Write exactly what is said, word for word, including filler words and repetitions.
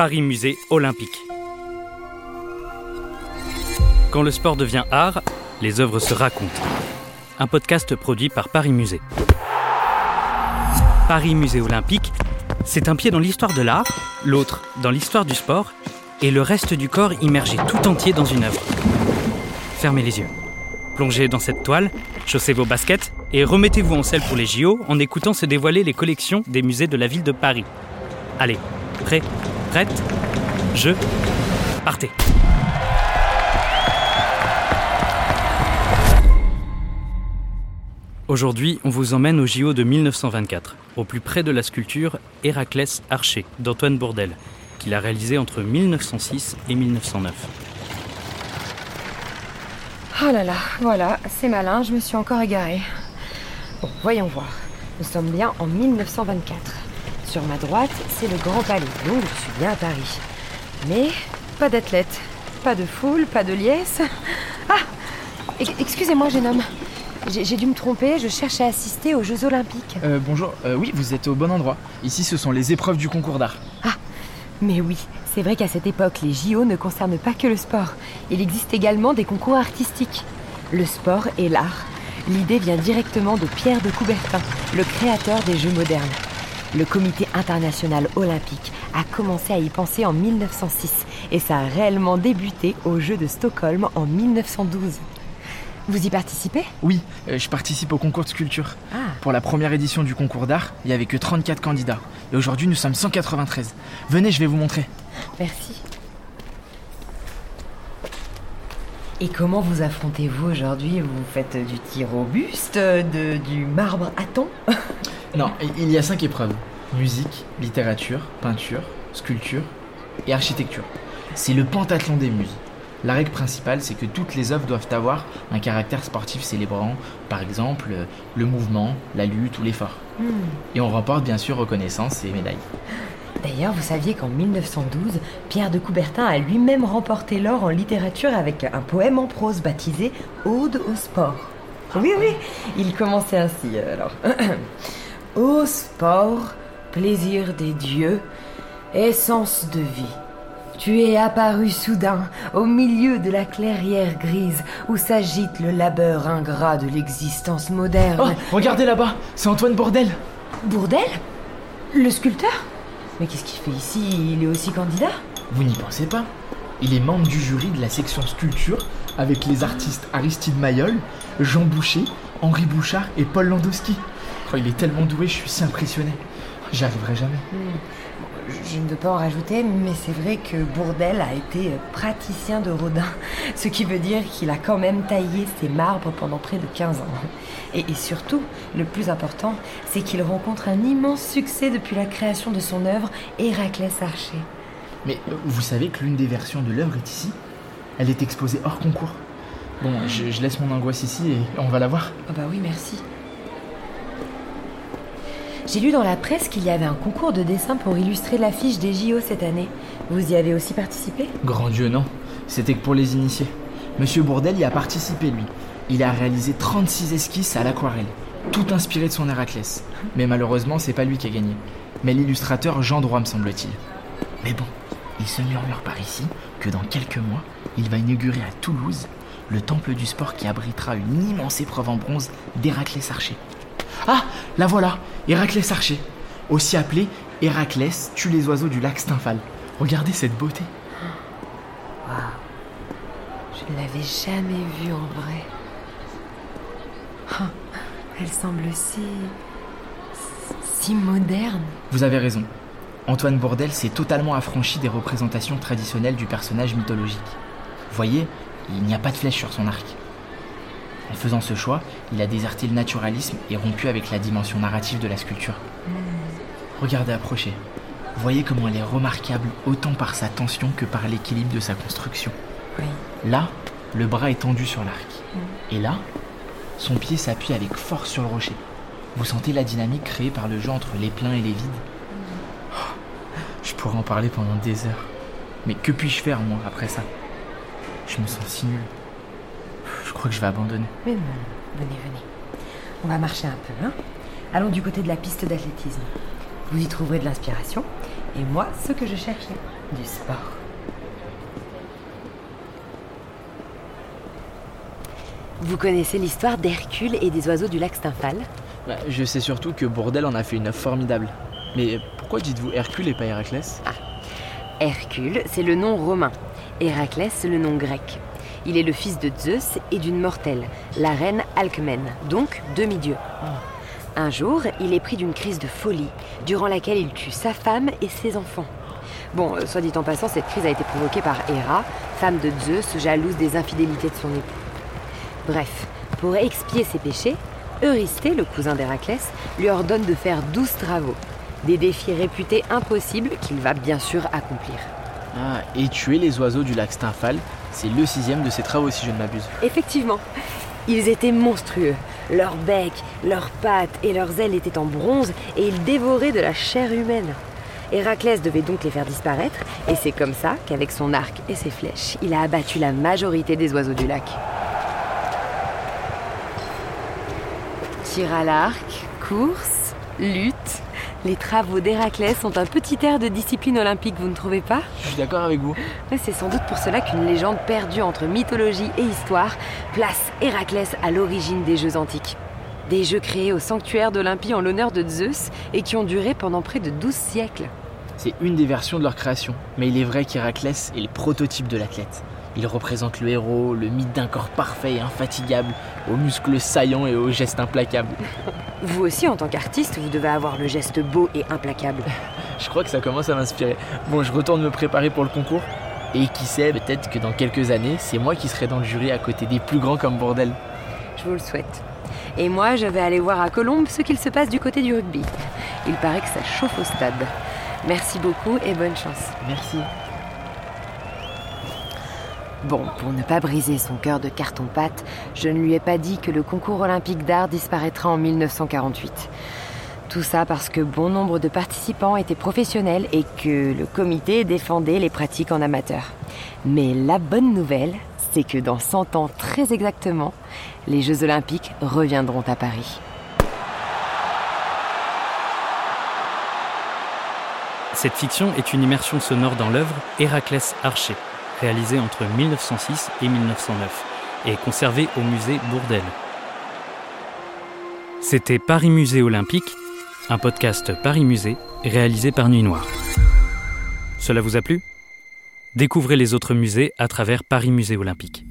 Paris Musées Olympiques. Quand le sport devient art, les œuvres se racontent. Un podcast produit par Paris Musée. Paris Musée Olympique, c'est un pied dans l'histoire de l'art, l'autre dans l'histoire du sport, et le reste du corps immergé tout entier dans une œuvre. Fermez les yeux. Plongez dans cette toile, chaussez vos baskets et remettez-vous en selle pour les J O en écoutant se dévoiler les collections des musées de la ville de Paris. Allez, prêt, prête, jeu, partez. Aujourd'hui, on vous emmène aux J O de mille neuf cent vingt-quatre, au plus près de la sculpture Héraclès Archer d'Antoine Bourdelle, qu'il a réalisée entre mille neuf cent six et mille neuf cent neuf. Oh là là, voilà, c'est malin, je me suis encore égarée. Bon, voyons voir. Nous sommes bien en mille neuf cent vingt-quatre. Sur ma droite, c'est le Grand Palais, donc je suis bien à Paris. Mais pas d'athlètes, pas de foule, pas de liesse. Ah ! Excusez-moi, jeune homme. J'ai, j'ai dû me tromper, je cherche à assister aux Jeux Olympiques. Euh, bonjour, euh, oui, vous êtes au bon endroit. Ici, ce sont les épreuves du concours d'art. Ah, mais oui. C'est vrai qu'à cette époque, les J O ne concernent pas que le sport. Il existe également des concours artistiques. Le sport et l'art. L'idée vient directement de Pierre de Coubertin, le créateur des Jeux modernes. Le Comité international olympique a commencé à y penser en mille neuf cent six et ça a réellement débuté aux Jeux de Stockholm en mille neuf cent douze. Vous y participez ? Oui, je participe au concours de sculpture. Ah. Pour la première édition du concours d'art, il n'y avait que trente-quatre candidats. Et aujourd'hui, nous sommes cent quatre-vingt-treize. Venez, je vais vous montrer. Merci. Et comment vous affrontez-vous aujourd'hui ? Vous faites du tir au buste, de, du marbre à tons ? Non, il y a cinq épreuves. Musique, littérature, peinture, sculpture et architecture. C'est le pentathlon des muses. La règle principale, c'est que toutes les œuvres doivent avoir un caractère sportif célébrant, par exemple le mouvement, la lutte ou l'effort. Mmh. Et on remporte bien sûr reconnaissance et médailles. D'ailleurs, vous saviez qu'en mille neuf cent douze, Pierre de Coubertin a lui-même remporté l'or en littérature avec un poème en prose baptisé « Ode au sport ». Oui, oui, il commençait ainsi alors. « Ô sport, plaisir des dieux, essence de vie ». Tu es apparu soudain au milieu de la clairière grise où s'agite le labeur ingrat de l'existence moderne. Oh, regardez là-bas, c'est Antoine Bourdelle. Bourdelle ? Le sculpteur ? Mais qu'est-ce qu'il fait ici ? Il est aussi candidat ? Vous n'y pensez pas. Il est membre du jury de la section sculpture avec les artistes Aristide Maillol, Jean Boucher, Henri Bouchard et Paul Landowski. Oh, il est tellement doué, je suis si impressionné. J'y arriverai jamais. Mmh. Je ne veux pas en rajouter, mais c'est vrai que Bourdelle a été praticien de Rodin, ce qui veut dire qu'il a quand même taillé ses marbres pendant près de quinze ans. Et, et surtout, le plus important, c'est qu'il rencontre un immense succès depuis la création de son œuvre Héraclès Archer. Mais vous savez que l'une des versions de l'œuvre est ici ? Elle est exposée hors concours. Bon, je, je laisse mon angoisse ici et on va la voir. Ah bah oui, merci. J'ai lu dans la presse qu'il y avait un concours de dessin pour illustrer l'affiche des J O cette année. Vous y avez aussi participé ? Grand Dieu, non. C'était que pour les initiés. Monsieur Bourdelle y a participé, lui. Il a réalisé trente-six esquisses à l'aquarelle, tout inspiré de son Héraclès. Mais malheureusement, c'est pas lui qui a gagné. Mais l'illustrateur Jean Droit, me semble-t-il. Mais bon, il se murmure par ici que dans quelques mois, il va inaugurer à Toulouse le temple du sport qui abritera une immense épreuve en bronze d'Héraclès Archer. Ah, la voilà, Héraclès Archer, aussi appelé Héraclès tue les oiseaux du lac Stymphal. Regardez cette beauté. Waouh, je ne l'avais jamais vue en vrai. Oh, elle semble si... si moderne. Vous avez raison. Antoine Bourdelle s'est totalement affranchi des représentations traditionnelles du personnage mythologique. Vous voyez, il n'y a pas de flèche sur son arc. En faisant ce choix, il a déserté le naturalisme et rompu avec la dimension narrative de la sculpture. Mmh. Regardez approcher. Voyez comment elle est remarquable autant par sa tension que par l'équilibre de sa construction. Oui. Là, le bras est tendu sur l'arc. Mmh. Et là, son pied s'appuie avec force sur le rocher. Vous sentez la dynamique créée par le jeu entre les pleins et les vides. Mmh. Oh, je pourrais en parler pendant des heures. Mais que puis-je faire, moi, après ça ? Je me sens si nul. Je crois que je vais abandonner. Mais non, venez, venez. On va marcher un peu, hein ? Allons du côté de la piste d'athlétisme. Vous y trouverez de l'inspiration, et moi, ce que je cherchais. disparaît. Vous connaissez l'histoire d'Hercule et des oiseaux du lac Stymphal ? Bah, je sais surtout que Bourdelle en a fait une œuvre formidable. Mais pourquoi dites-vous Hercule et pas Héraclès ? Ah. Hercule, c'est le nom romain. Héraclès, c'est le nom grec. Il est le fils de Zeus et d'une mortelle, la reine Alcmène, donc demi-dieu. Un jour, il est pris d'une crise de folie, durant laquelle il tue sa femme et ses enfants. Bon, soit dit en passant, cette crise a été provoquée par Hera, femme de Zeus, jalouse des infidélités de son époux. Bref, pour expier ses péchés, Eurysthée, le cousin d'Héraclès, lui ordonne de faire douze travaux, des défis réputés impossibles qu'il va bien sûr accomplir. Ah, et tuer les oiseaux du lac Stymphal, c'est le sixième de ces travaux si je ne m'abuse. Effectivement, ils étaient monstrueux. Leurs becs, leurs pattes et leurs ailes étaient en bronze et ils dévoraient de la chair humaine. Héraclès devait donc les faire disparaître et c'est comme ça qu'avec son arc et ses flèches, il a abattu la majorité des oiseaux du lac. Tir à l'arc, course, lutte... Les travaux d'Héraclès ont un petit air de discipline olympique, vous ne trouvez pas ? Je suis d'accord avec vous. Mais c'est sans doute pour cela qu'une légende perdue entre mythologie et histoire place Héraclès à l'origine des Jeux antiques. Des Jeux créés au sanctuaire d'Olympie en l'honneur de Zeus et qui ont duré pendant près de douze siècles. C'est une des versions de leur création, mais il est vrai qu'Héraclès est le prototype de l'athlète. Il représente le héros, le mythe d'un corps parfait et infatigable, aux muscles saillants et aux gestes implacables. Vous aussi, en tant qu'artiste, vous devez avoir le geste beau et implacable. Je crois que ça commence à m'inspirer. Bon, je retourne me préparer pour le concours. Et qui sait, peut-être que dans quelques années, c'est moi qui serai dans le jury à côté des plus grands comme Bourdelle. Je vous le souhaite. Et moi, je vais aller voir à Colombes ce qu'il se passe du côté du rugby. Il paraît que ça chauffe au stade. Merci beaucoup et bonne chance. Merci. Bon, pour ne pas briser son cœur de carton-pâte, je ne lui ai pas dit que le concours olympique d'art disparaîtra en mille neuf cent quarante-huit. Tout ça parce que bon nombre de participants étaient professionnels et que le comité défendait les pratiques en amateur. Mais la bonne nouvelle, c'est que dans cent ans très exactement, les Jeux Olympiques reviendront à Paris. Cette fiction est une immersion sonore dans l'œuvre Héraclès Archer, réalisé entre mille neuf cent six et mille neuf cent neuf, et conservé au musée Bourdelle. C'était Paris Musées Olympiques, un podcast Paris Musée réalisé par Nuit Noire. Cela vous a plu ? Découvrez les autres musées à travers Paris Musées Olympiques.